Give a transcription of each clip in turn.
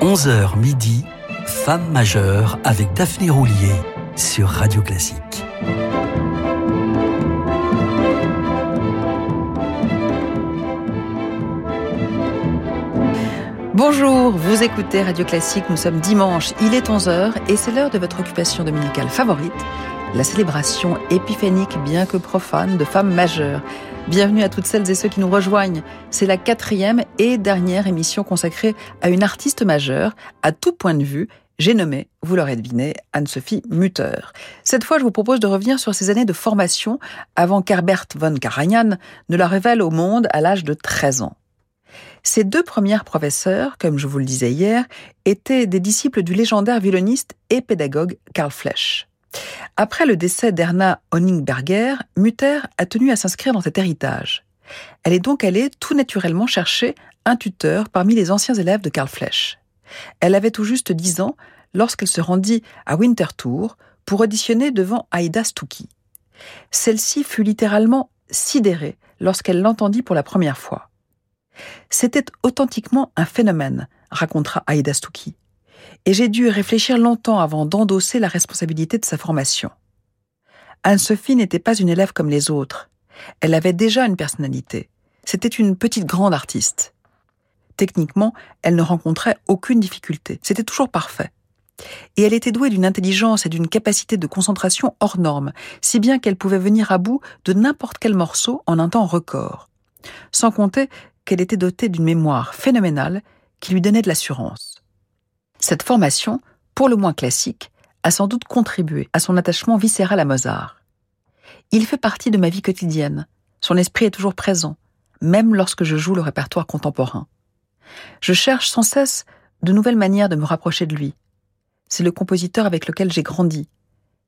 11h midi, Femmes majeures avec Daphné Roulier sur Radio Classique. Bonjour, vous écoutez Radio Classique, nous sommes dimanche, il est 11h et c'est l'heure de votre occupation dominicale favorite, la célébration épiphanique bien que profane de Femmes majeures. Bienvenue à toutes celles et ceux qui nous rejoignent. C'est la 4e et dernière émission consacrée à une artiste majeure, à tout point de vue. J'ai nommé, vous l'aurez deviné, Anne-Sophie Mutter. Cette fois, je vous propose de revenir sur ses années de formation avant qu'Herbert von Karajan ne la révèle au monde à l'âge de 13 ans. Ses deux premières professeurs, comme je vous le disais hier, étaient des disciples du légendaire violoniste et pédagogue Karl Flesch. Après le décès d'Erna Honigberger, Mutter a tenu à s'inscrire dans cet héritage. Elle est donc allée tout naturellement chercher un tuteur parmi les anciens élèves de Karl Flesch. Elle avait tout juste 10 ans lorsqu'elle se rendit à Winterthur pour auditionner devant Ida Stucki. Celle-ci fut littéralement sidérée lorsqu'elle l'entendit pour la première fois. « C'était authentiquement un phénomène », racontera Ida Stucki. « Et j'ai dû réfléchir longtemps avant d'endosser la responsabilité de sa formation. » Anne-Sophie n'était pas une élève comme les autres. Elle avait déjà une personnalité. C'était une petite grande artiste. Techniquement, elle ne rencontrait aucune difficulté. C'était toujours parfait. Et elle était douée d'une intelligence et d'une capacité de concentration hors norme, si bien qu'elle pouvait venir à bout de n'importe quel morceau en un temps record. Sans compter qu'elle était dotée d'une mémoire phénoménale qui lui donnait de l'assurance. Cette formation, pour le moins classique, a sans doute contribué à son attachement viscéral à Mozart. « Il fait partie de ma vie quotidienne. Son esprit est toujours présent, même lorsque je joue le répertoire contemporain. Je cherche sans cesse de nouvelles manières de me rapprocher de lui. C'est le compositeur avec lequel j'ai grandi,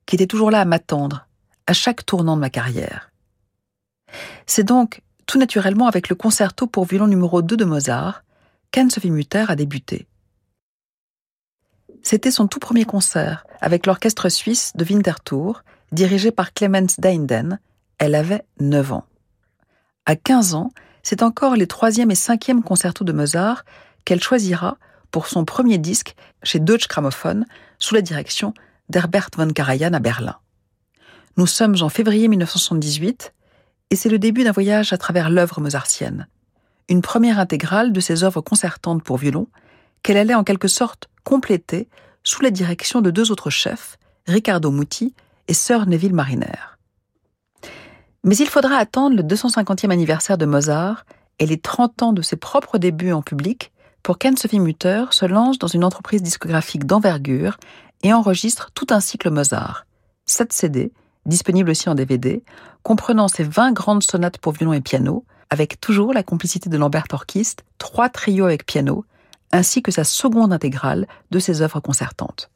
qui était toujours là à m'attendre, à chaque tournant de ma carrière. C'est donc, tout naturellement avec le concerto pour violon numéro 2 de Mozart, qu'Anne-Sophie Mutter a débuté. C'était son tout premier concert avec l'orchestre suisse de Winterthur, dirigé par Clemens Deinden. Elle avait 9 ans. À 15 ans, c'est encore les 3e et 5e concertos de Mozart qu'elle choisira pour son premier disque chez Deutsche Grammophon, sous la direction d'Herbert von Karajan à Berlin. Nous sommes en février 1978, et c'est le début d'un voyage à travers l'œuvre mozartienne. Une première intégrale de ses œuvres concertantes pour violon, qu'elle allait en quelque sorte compléter sous la direction de 2 autres chefs, Riccardo Muti et Sir Neville Mariner. Mais il faudra attendre le 250e anniversaire de Mozart et les 30 ans de ses propres débuts en public pour qu'Anne-Sophie Mutter se lance dans une entreprise discographique d'envergure et enregistre tout un cycle Mozart. 7 CD, disponibles aussi en DVD, comprenant ses 20 grandes sonates pour violon et piano, avec toujours la complicité de Lambert Orkis, 3 trios avec piano, ainsi que sa seconde intégrale de ses œuvres concertantes.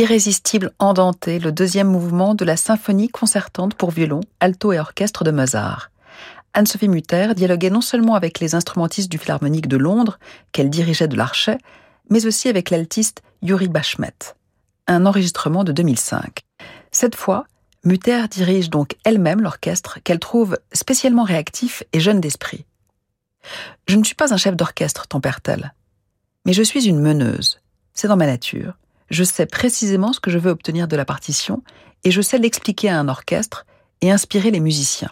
l'irrésistible Andante, le deuxième mouvement de la symphonie concertante pour violon, alto et orchestre de Mozart. Anne-Sophie Mutter dialoguait non seulement avec les instrumentistes du Philharmonique de Londres, qu'elle dirigeait de l'archet, mais aussi avec l'altiste Yuri Bashmet. Un enregistrement de 2005. Cette fois, Mutter dirige donc elle-même l'orchestre qu'elle trouve spécialement réactif et jeune d'esprit. « Je ne suis pas un chef d'orchestre, tempère-t-elle. Mais je suis une meneuse. C'est dans ma nature. Je sais précisément ce que je veux obtenir de la partition et je sais l'expliquer à un orchestre et inspirer les musiciens.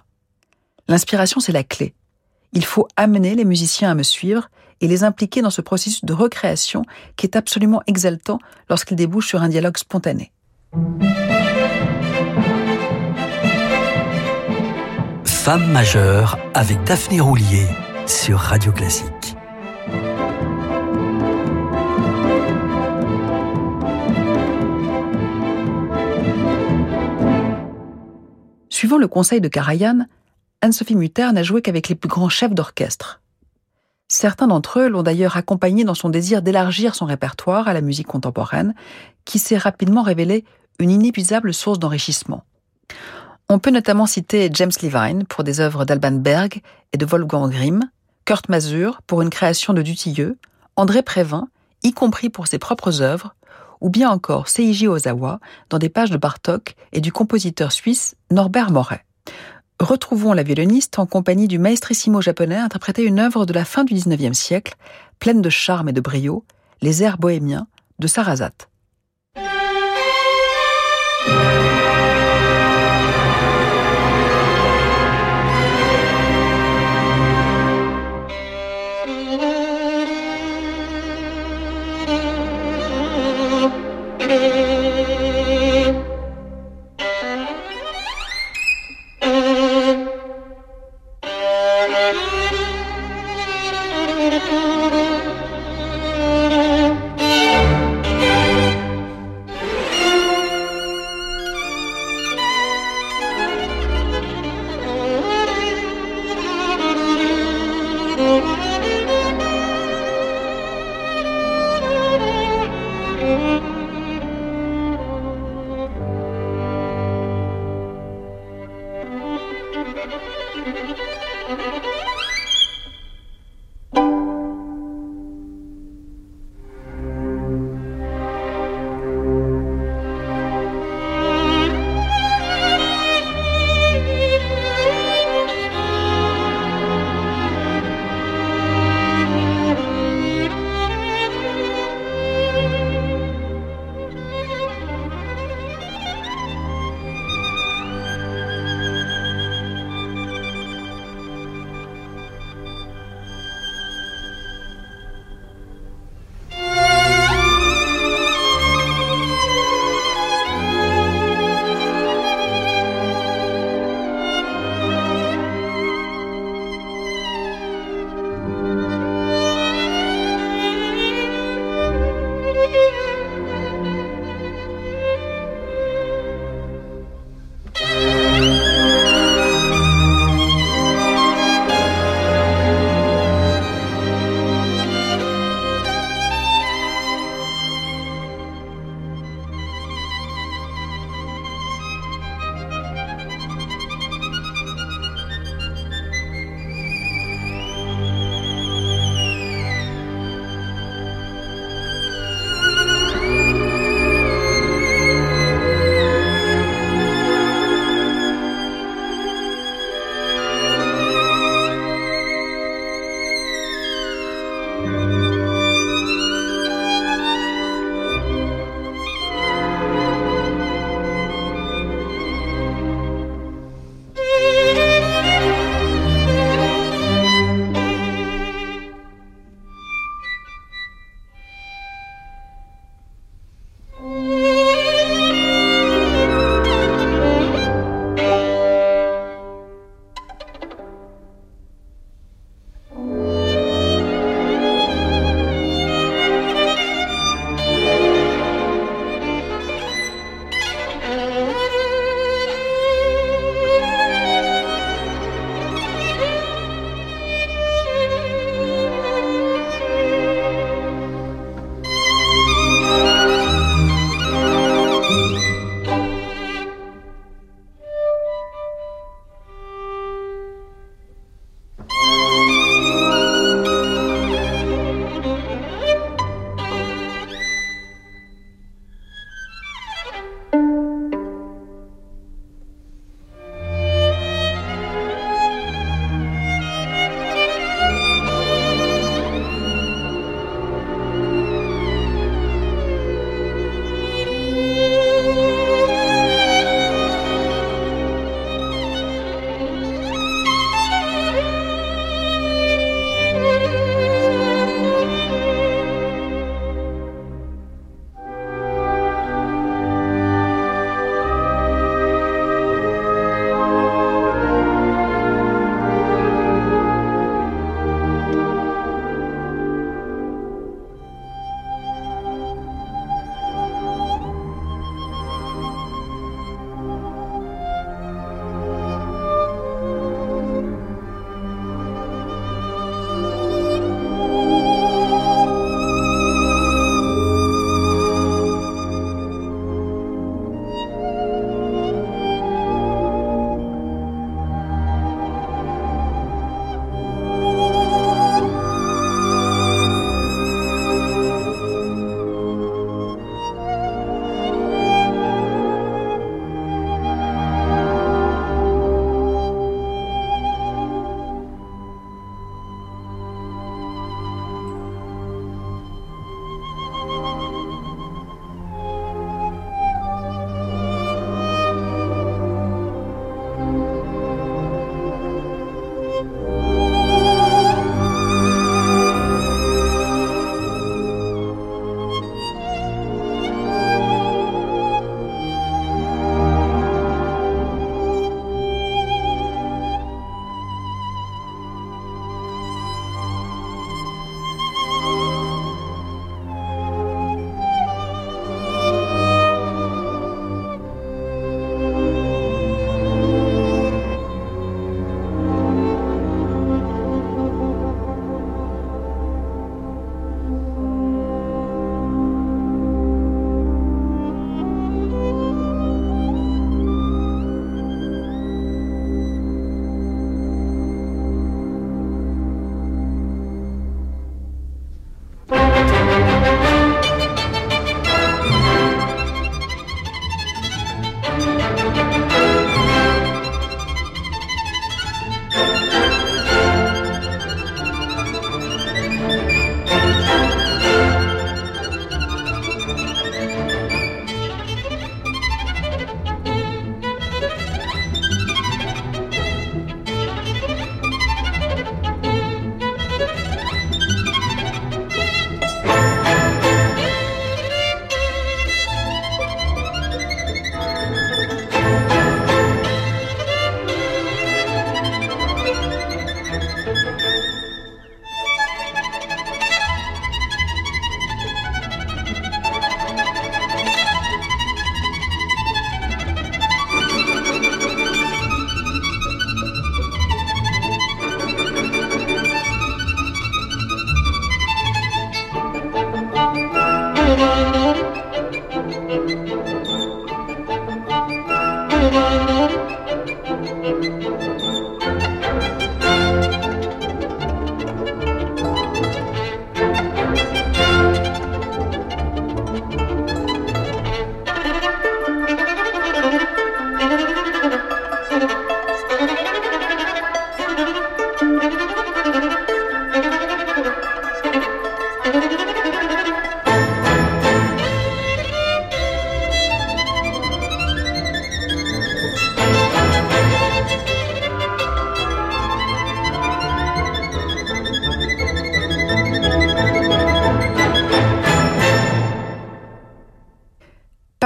L'inspiration, c'est la clé. Il faut amener les musiciens à me suivre et les impliquer dans ce processus de recréation qui est absolument exaltant lorsqu'il débouche sur un dialogue spontané. » Femme majeure avec Daphné Roulier sur Radio Classique. Suivant le conseil de Karajan, Anne-Sophie Mutter n'a joué qu'avec les plus grands chefs d'orchestre. Certains d'entre eux l'ont d'ailleurs accompagnée dans son désir d'élargir son répertoire à la musique contemporaine, qui s'est rapidement révélée une inépuisable source d'enrichissement. On peut notamment citer James Levine pour des œuvres d'Alban Berg et de Wolfgang Rihm, Kurt Masur pour une création de Dutilleux, André Prévin, y compris pour ses propres œuvres, ou bien encore Seiji Ozawa dans des pages de Bartók et du compositeur suisse Norbert Moret. Retrouvons la violoniste en compagnie du maestrissimo japonais interpréter une œuvre de la fin du XIXe siècle, pleine de charme et de brio, les airs bohémiens de Sarasate.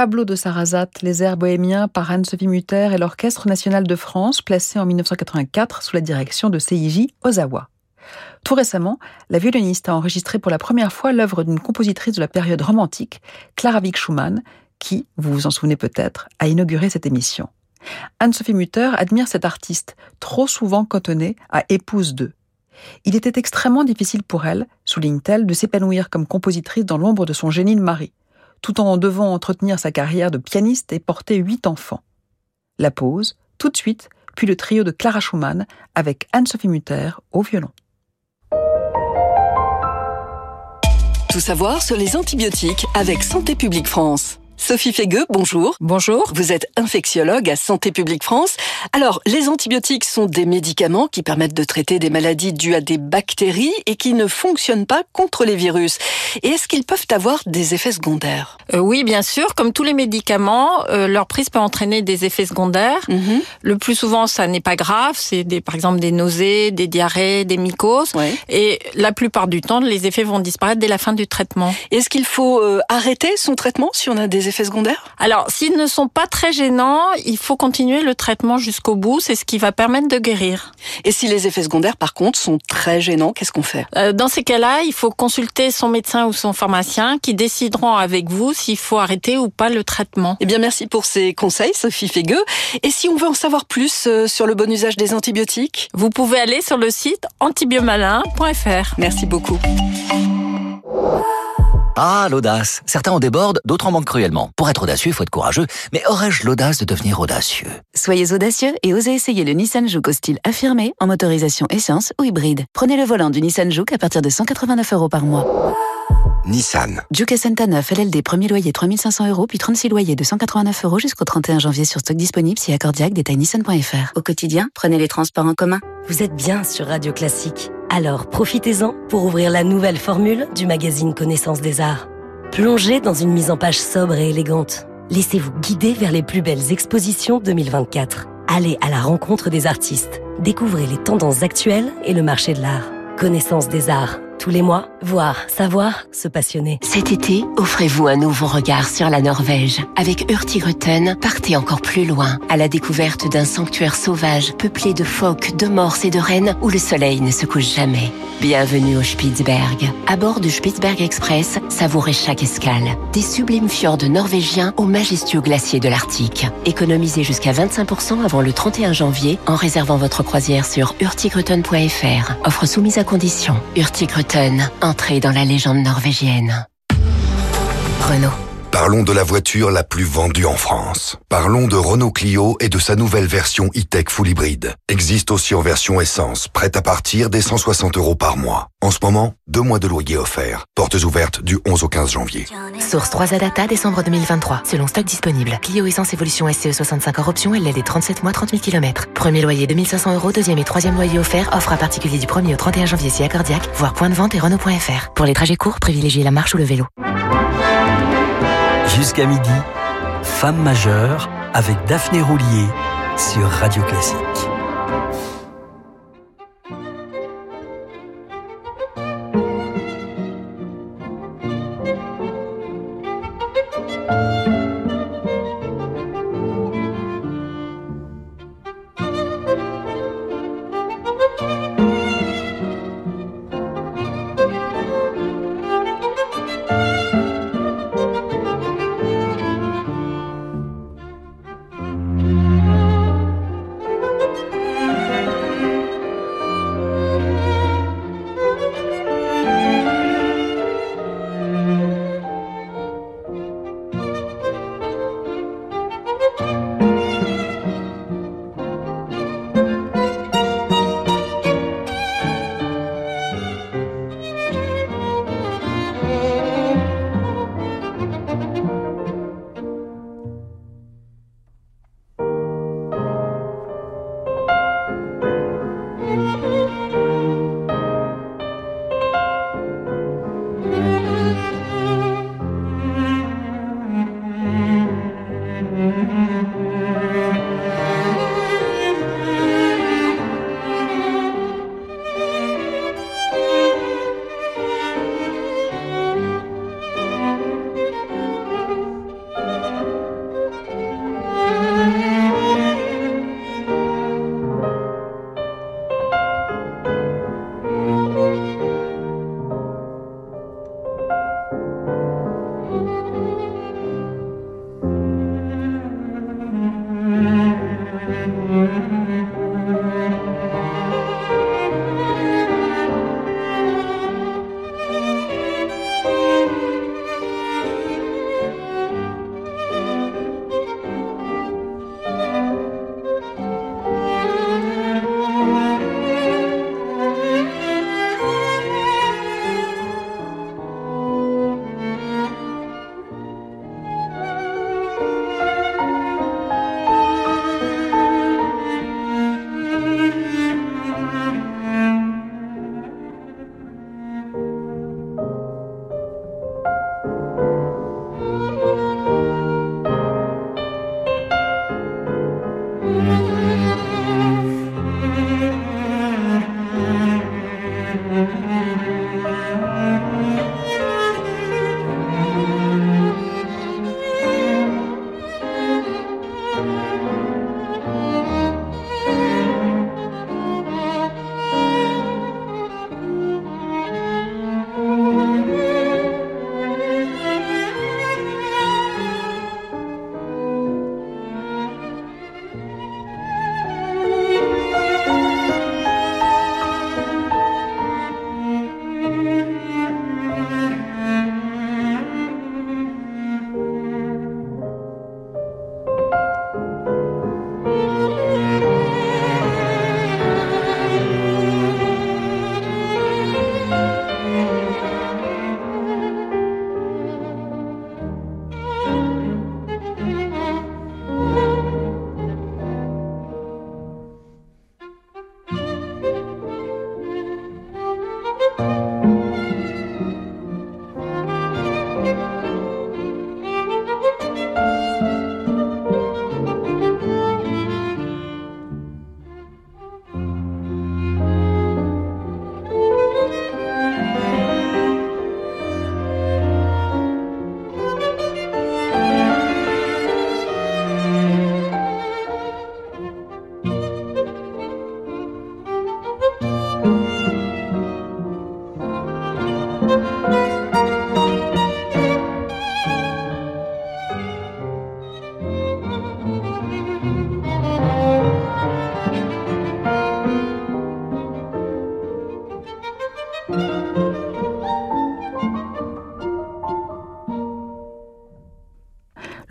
Tableau de Sarasate, les airs bohémiens par Anne-Sophie Mutter et l'Orchestre national de France, placé en 1984 sous la direction de Seiji Ozawa. Tout récemment, la violoniste a enregistré pour la première fois l'œuvre d'une compositrice de la période romantique, Clara Wieck Schumann, qui, vous vous en souvenez peut-être, a inauguré cette émission. Anne-Sophie Mutter admire cet artiste, trop souvent cantonné à épouse d'eux. Il était extrêmement difficile pour elle, souligne-t-elle, de s'épanouir comme compositrice dans l'ombre de son génie de mari, tout en devant entretenir sa carrière de pianiste et porter 8 enfants. La pause, tout de suite, puis le trio de Clara Schumann avec Anne-Sophie Mutter au violon. Tout savoir sur les antibiotiques avec Santé publique France. Sophie Fégueux, bonjour. Bonjour. Vous êtes infectiologue à Santé publique France. Alors, les antibiotiques sont des médicaments qui permettent de traiter des maladies dues à des bactéries et qui ne fonctionnent pas contre les virus. Et est-ce qu'ils peuvent avoir des effets secondaires ? Oui, bien sûr. Comme tous les médicaments, leur prise peut entraîner des effets secondaires. Mm-hmm. Le plus souvent, ça n'est pas grave. C'est par exemple des nausées, des diarrhées, des mycoses. Ouais. Et la plupart du temps, les effets vont disparaître dès la fin du traitement. Est-ce qu'il faut arrêter son traitement si on a des effets secondaires ? Alors, s'ils ne sont pas très gênants, il faut continuer le traitement jusqu'au bout. C'est ce qui va permettre de guérir. Et si les effets secondaires, par contre, sont très gênants, qu'est-ce qu'on fait ? Dans ces cas-là, il faut consulter son médecin ou son pharmacien qui décideront avec vous s'il faut arrêter ou pas le traitement. Eh bien, merci pour ces conseils, Sophie Fégueux. Et si on veut en savoir plus sur le bon usage des antibiotiques ? Vous pouvez aller sur le site antibiomalin.fr. Merci beaucoup. Ah, l'audace. Certains en débordent, d'autres en manquent cruellement. Pour être audacieux, il faut être courageux. Mais aurais-je l'audace de devenir audacieux ? Soyez audacieux et osez essayer le Nissan Juke au style affirmé, en motorisation essence ou hybride. Prenez le volant du Nissan Juke à partir de 189 € par mois. Nissan. Juke Senta 9 LLD, premier loyer 3 500 €, puis 36 loyers de 189 € jusqu'au 31 janvier sur stock disponible, si accordiaque, détail nissan.fr. Au quotidien, prenez les transports en commun. Vous êtes bien sur Radio Classique. Alors profitez-en pour ouvrir la nouvelle formule du magazine Connaissance des Arts. Plongez dans une mise en page sobre et élégante. Laissez-vous guider vers les plus belles expositions 2024. Allez à la rencontre des artistes. Découvrez les tendances actuelles et le marché de l'art. Connaissance des Arts. Tous les mois, voir, savoir, se passionner. Cet été, offrez-vous un nouveau regard sur la Norvège. Avec Hurtigruten, partez encore plus loin, à la découverte d'un sanctuaire sauvage peuplé de phoques, de morses et de rennes où le soleil ne se couche jamais. Bienvenue au Spitsberg. À bord du Spitsberg Express, savourez chaque escale. Des sublimes fjords norvégiens aux majestueux glaciers de l'Arctique. Économisez jusqu'à 25% avant le 31 janvier en réservant votre croisière sur hurtigruten.fr. Offre soumise à condition. Hurtigruten. Entrée dans la légende norvégienne. Renault. Parlons de la voiture la plus vendue en France. Parlons de Renault Clio et de sa nouvelle version e-tech full hybride. Existe aussi en version essence, prête à partir des 160 € par mois. En ce moment, 2 mois de loyer offerts. Portes ouvertes du 11 au 15 janvier. Source 3 à data, décembre 2023. Selon stock disponible. Clio essence évolution SCE 65 € option, elle des 37 mois, 30 000 km. Premier loyer 2500 €, deuxième et troisième loyer offerts. Offre à particulier du 1er au 31 janvier si accordiaque, voire point de vente et Renault.fr. Pour les trajets courts, privilégiez la marche ou le vélo. Jusqu'à midi, Femmes majeures avec Daphné Roulier sur Radio Classique.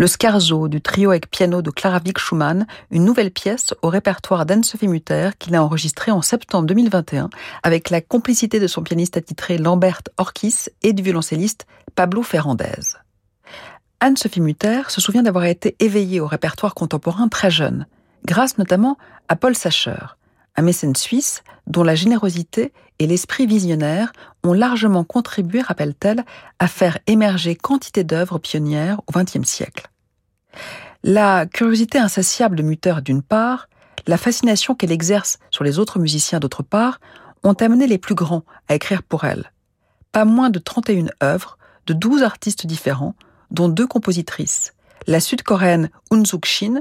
Le Scherzo du trio avec piano de Clara Wieck Schumann, une nouvelle pièce au répertoire d'Anne-Sophie Mutter qu'il a enregistrée en septembre 2021 avec la complicité de son pianiste attitré Lambert Orkis et du violoncelliste Pablo Ferrandez. Anne-Sophie Mutter se souvient d'avoir été éveillée au répertoire contemporain très jeune, grâce notamment à Paul Sacher, un mécène suisse dont la générosité et l'esprit visionnaire ont largement contribué, rappelle-t-elle, à faire émerger quantité d'œuvres pionnières au XXe siècle. La curiosité insatiable de Mutter d'une part, la fascination qu'elle exerce sur les autres musiciens d'autre part, ont amené les plus grands à écrire pour elle. Pas moins de 31 œuvres, de 12 artistes différents, dont 2 compositrices, la sud-coréenne Unsuk Shin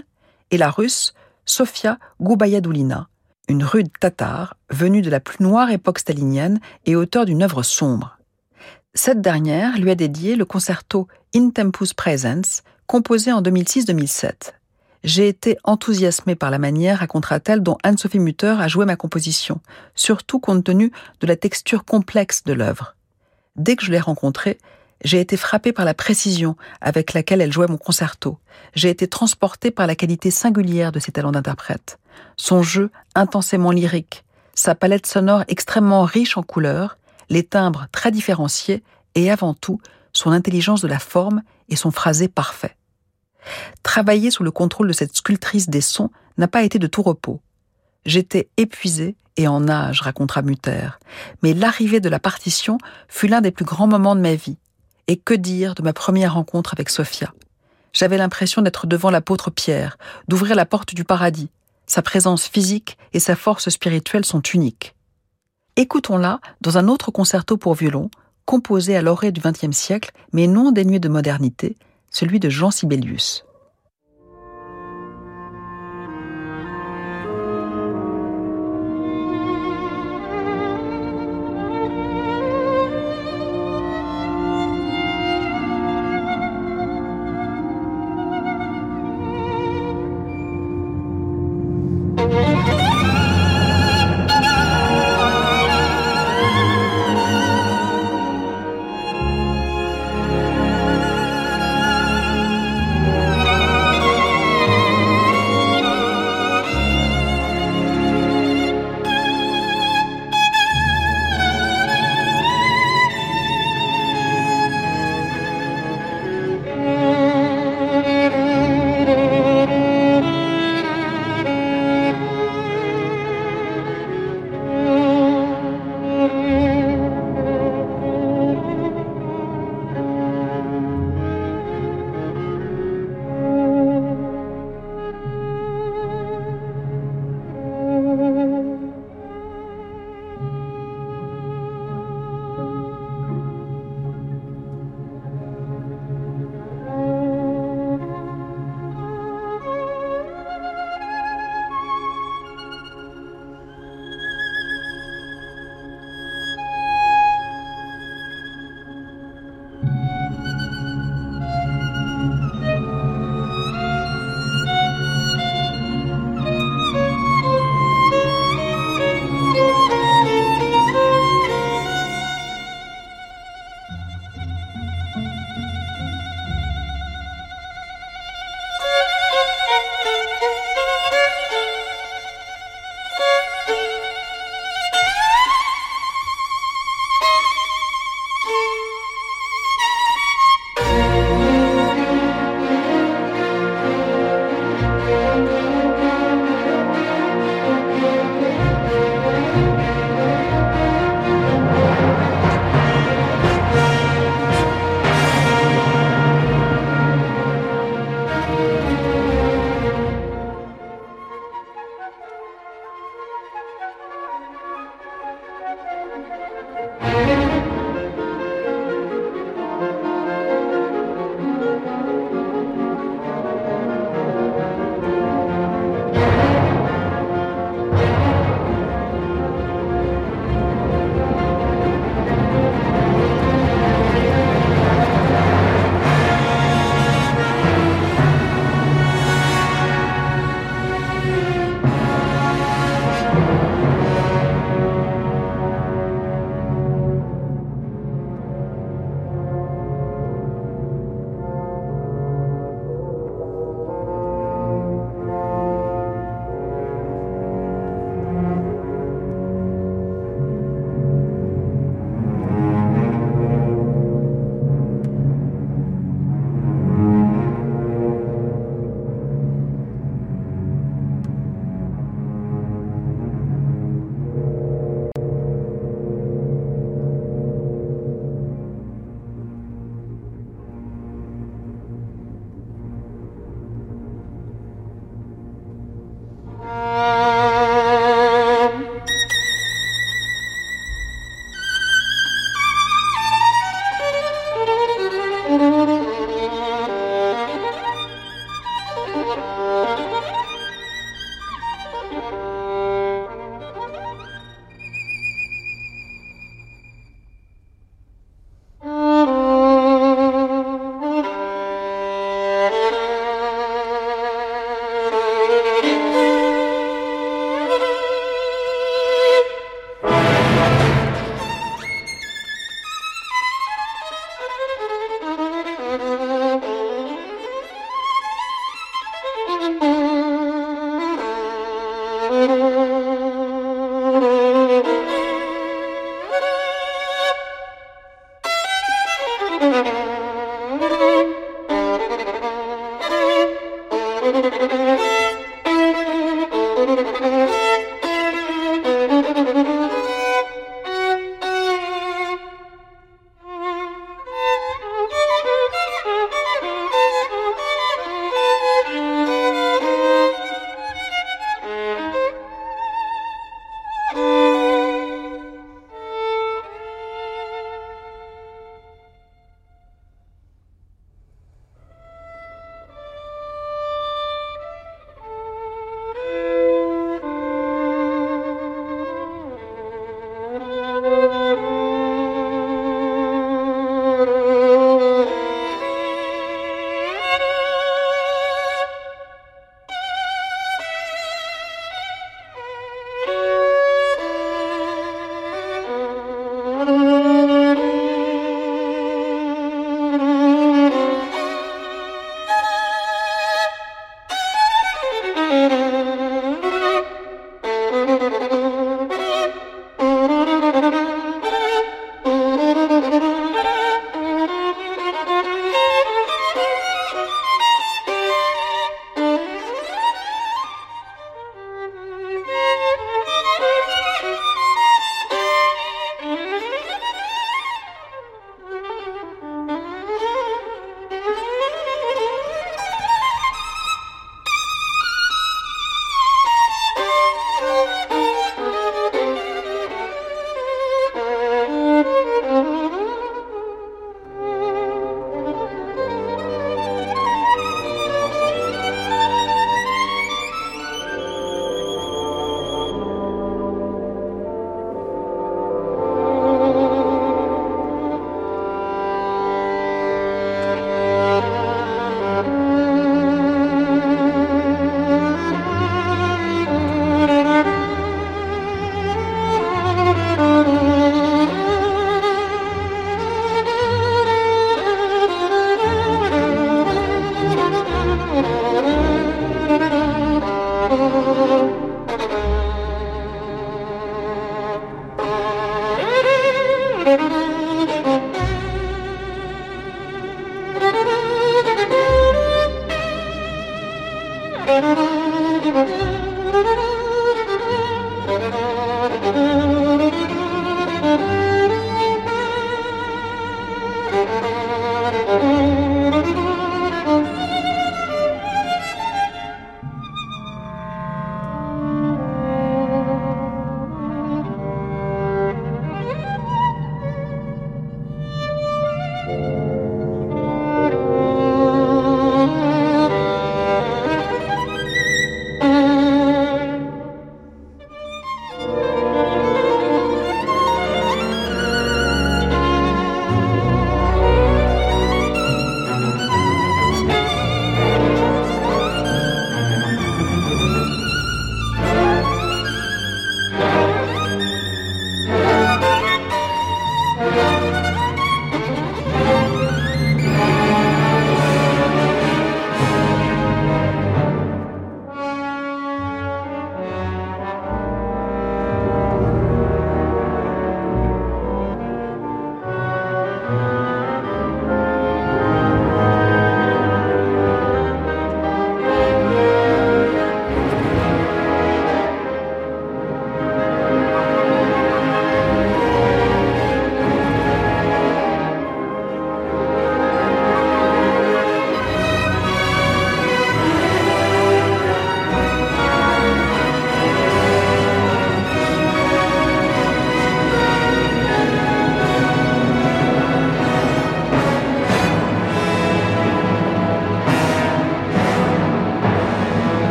et la russe Sofia Gubaidulina, une rude tatare venue de la plus noire époque stalinienne et auteure d'une œuvre sombre. Cette dernière lui a dédié le concerto In Tempus Presens, composé en 2006-2007. « J'ai été enthousiasmée par la manière, racontera-t-elle, dont Anne-Sophie Mutter a joué ma composition, surtout compte tenu de la texture complexe de l'œuvre. Dès que je l'ai rencontrée, j'ai été frappée par la précision avec laquelle elle jouait mon concerto. J'ai été transportée par la qualité singulière de ses talents d'interprète. Son jeu intensément lyrique, sa palette sonore extrêmement riche en couleurs, les timbres très différenciés et avant tout, son intelligence de la forme et son phrasé parfait. Travailler sous le contrôle de cette sculptrice des sons n'a pas été de tout repos. J'étais épuisée et en nage, racontera Mutter, mais l'arrivée de la partition fut l'un des plus grands moments de ma vie. Et que dire de ma première rencontre avec Sophia ? J'avais l'impression d'être devant l'apôtre Pierre, d'ouvrir la porte du paradis. Sa présence physique et sa force spirituelle sont uniques. Écoutons-la dans un autre concerto pour violon, composé à l'orée du XXe siècle, mais non dénué de modernité, celui de Jean Sibelius.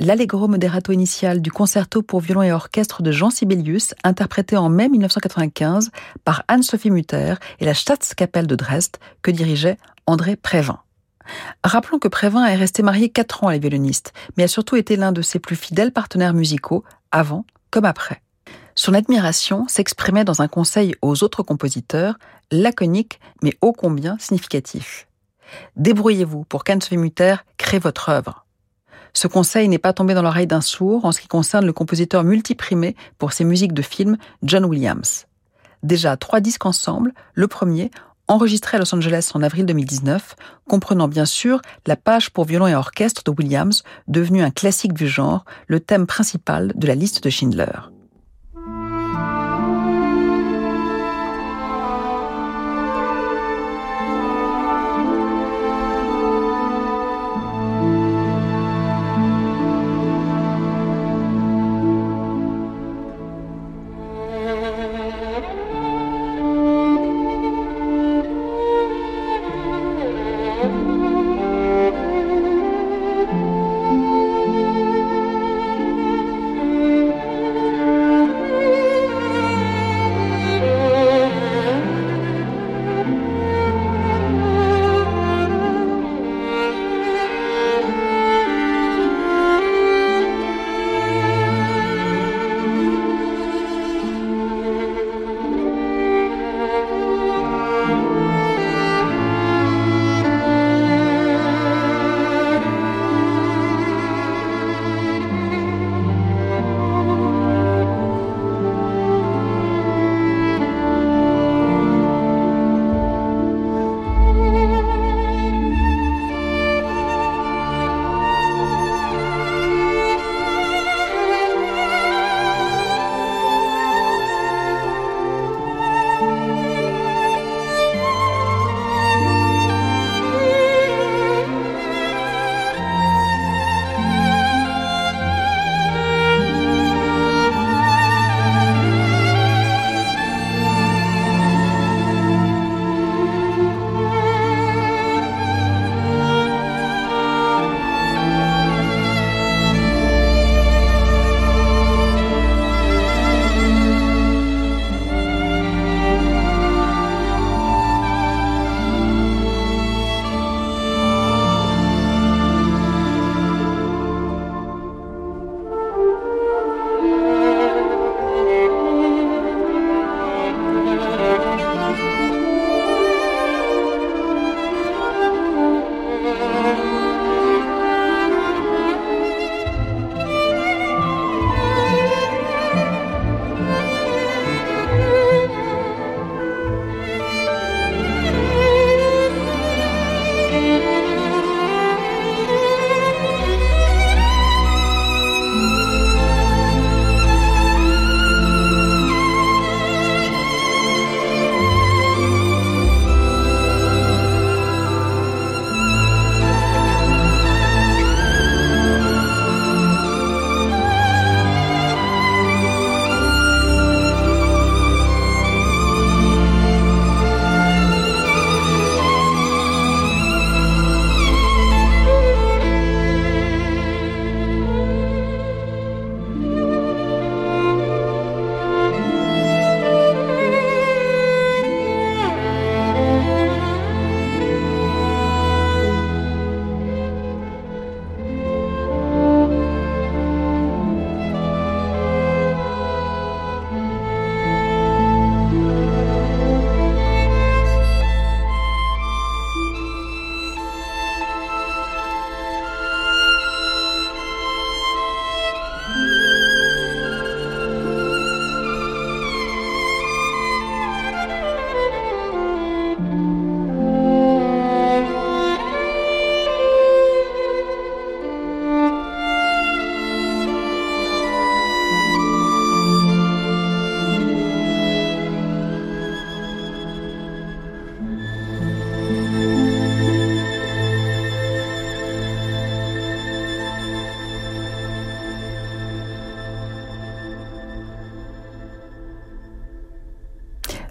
l'Allegro moderato initial du concerto pour violon et orchestre de Jean Sibelius, interprété en mai 1995 par Anne-Sophie Mutter et la Staatskapelle de Dresde, que dirigeait André Prévin. Rappelons que Prévin est resté marié 4 ans à la violoniste, mais a surtout été l'un de ses plus fidèles partenaires musicaux, avant comme après. Son admiration s'exprimait dans un conseil aux autres compositeurs, laconique mais ô combien significatif. « Débrouillez-vous pour qu'Anne-Sophie Mutter crée votre œuvre ». Ce conseil n'est pas tombé dans l'oreille d'un sourd en ce qui concerne le compositeur multiprimé pour ses musiques de film, John Williams. Déjà 3 disques ensemble, le premier, enregistré à Los Angeles en avril 2019, comprenant bien sûr la page pour violon et orchestre de Williams, devenue un classique du genre, le thème principal de la liste de Schindler.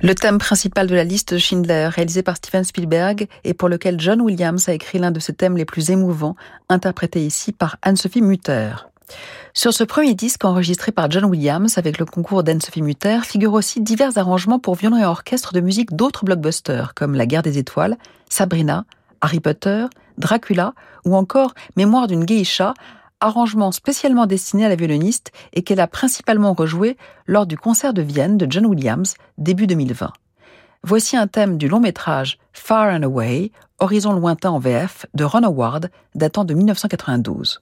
Le thème principal de la liste de Schindler, réalisé par Steven Spielberg et pour lequel John Williams a écrit l'un de ses thèmes les plus émouvants, interprété ici par Anne-Sophie Mutter. Sur ce premier disque enregistré par John Williams avec le concours d'Anne-Sophie Mutter figurent aussi divers arrangements pour violon et orchestre de musique d'autres blockbusters comme La Guerre des Étoiles, Sabrina, Harry Potter, Dracula ou encore Mémoire d'une geisha, arrangement spécialement destiné à la violoniste et qu'elle a principalement rejoué lors du concert de Vienne de John Williams début 2020. Voici un thème du long-métrage Far and Away, Horizon lointain en VF, de Ron Howard, datant de 1992.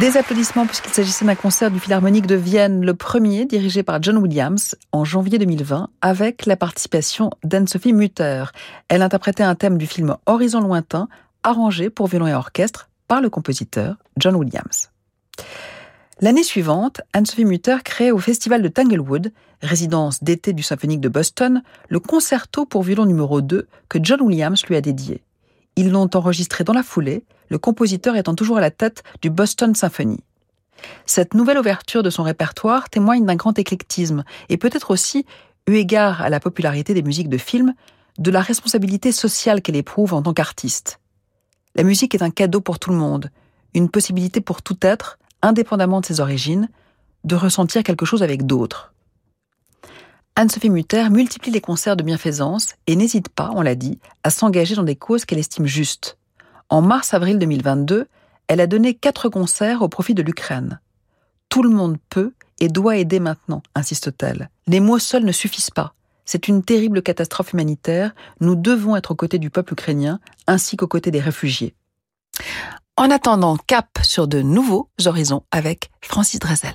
Des applaudissements puisqu'il s'agissait d'un concert du Philharmonique de Vienne, le premier dirigé par John Williams en janvier 2020 avec la participation d'Anne-Sophie Mutter. Elle interprétait un thème du film Horizon lointain, arrangé pour violon et orchestre par le compositeur John Williams. L'année suivante, Anne-Sophie Mutter crée au Festival de Tanglewood, résidence d'été du Symphonique de Boston, le concerto pour violon numéro 2 que John Williams lui a dédié. Ils l'ont enregistré dans la foulée, le compositeur étant toujours à la tête du Boston Symphony. Cette nouvelle ouverture de son répertoire témoigne d'un grand éclectisme et peut-être aussi, eu égard à la popularité des musiques de film, de la responsabilité sociale qu'elle éprouve en tant qu'artiste. La musique est un cadeau pour tout le monde, une possibilité pour tout être, indépendamment de ses origines, de ressentir quelque chose avec d'autres. Anne-Sophie Mutter multiplie les concerts de bienfaisance et n'hésite pas, on l'a dit, à s'engager dans des causes qu'elle estime justes. En mars-avril 2022, elle a donné 4 concerts au profit de l'Ukraine. « Tout le monde peut et doit aider maintenant », insiste-t-elle. « Les mots seuls ne suffisent pas. C'est une terrible catastrophe humanitaire. Nous devons être aux côtés du peuple ukrainien ainsi qu'aux côtés des réfugiés. » En attendant, cap sur de nouveaux horizons avec Francis Drezel.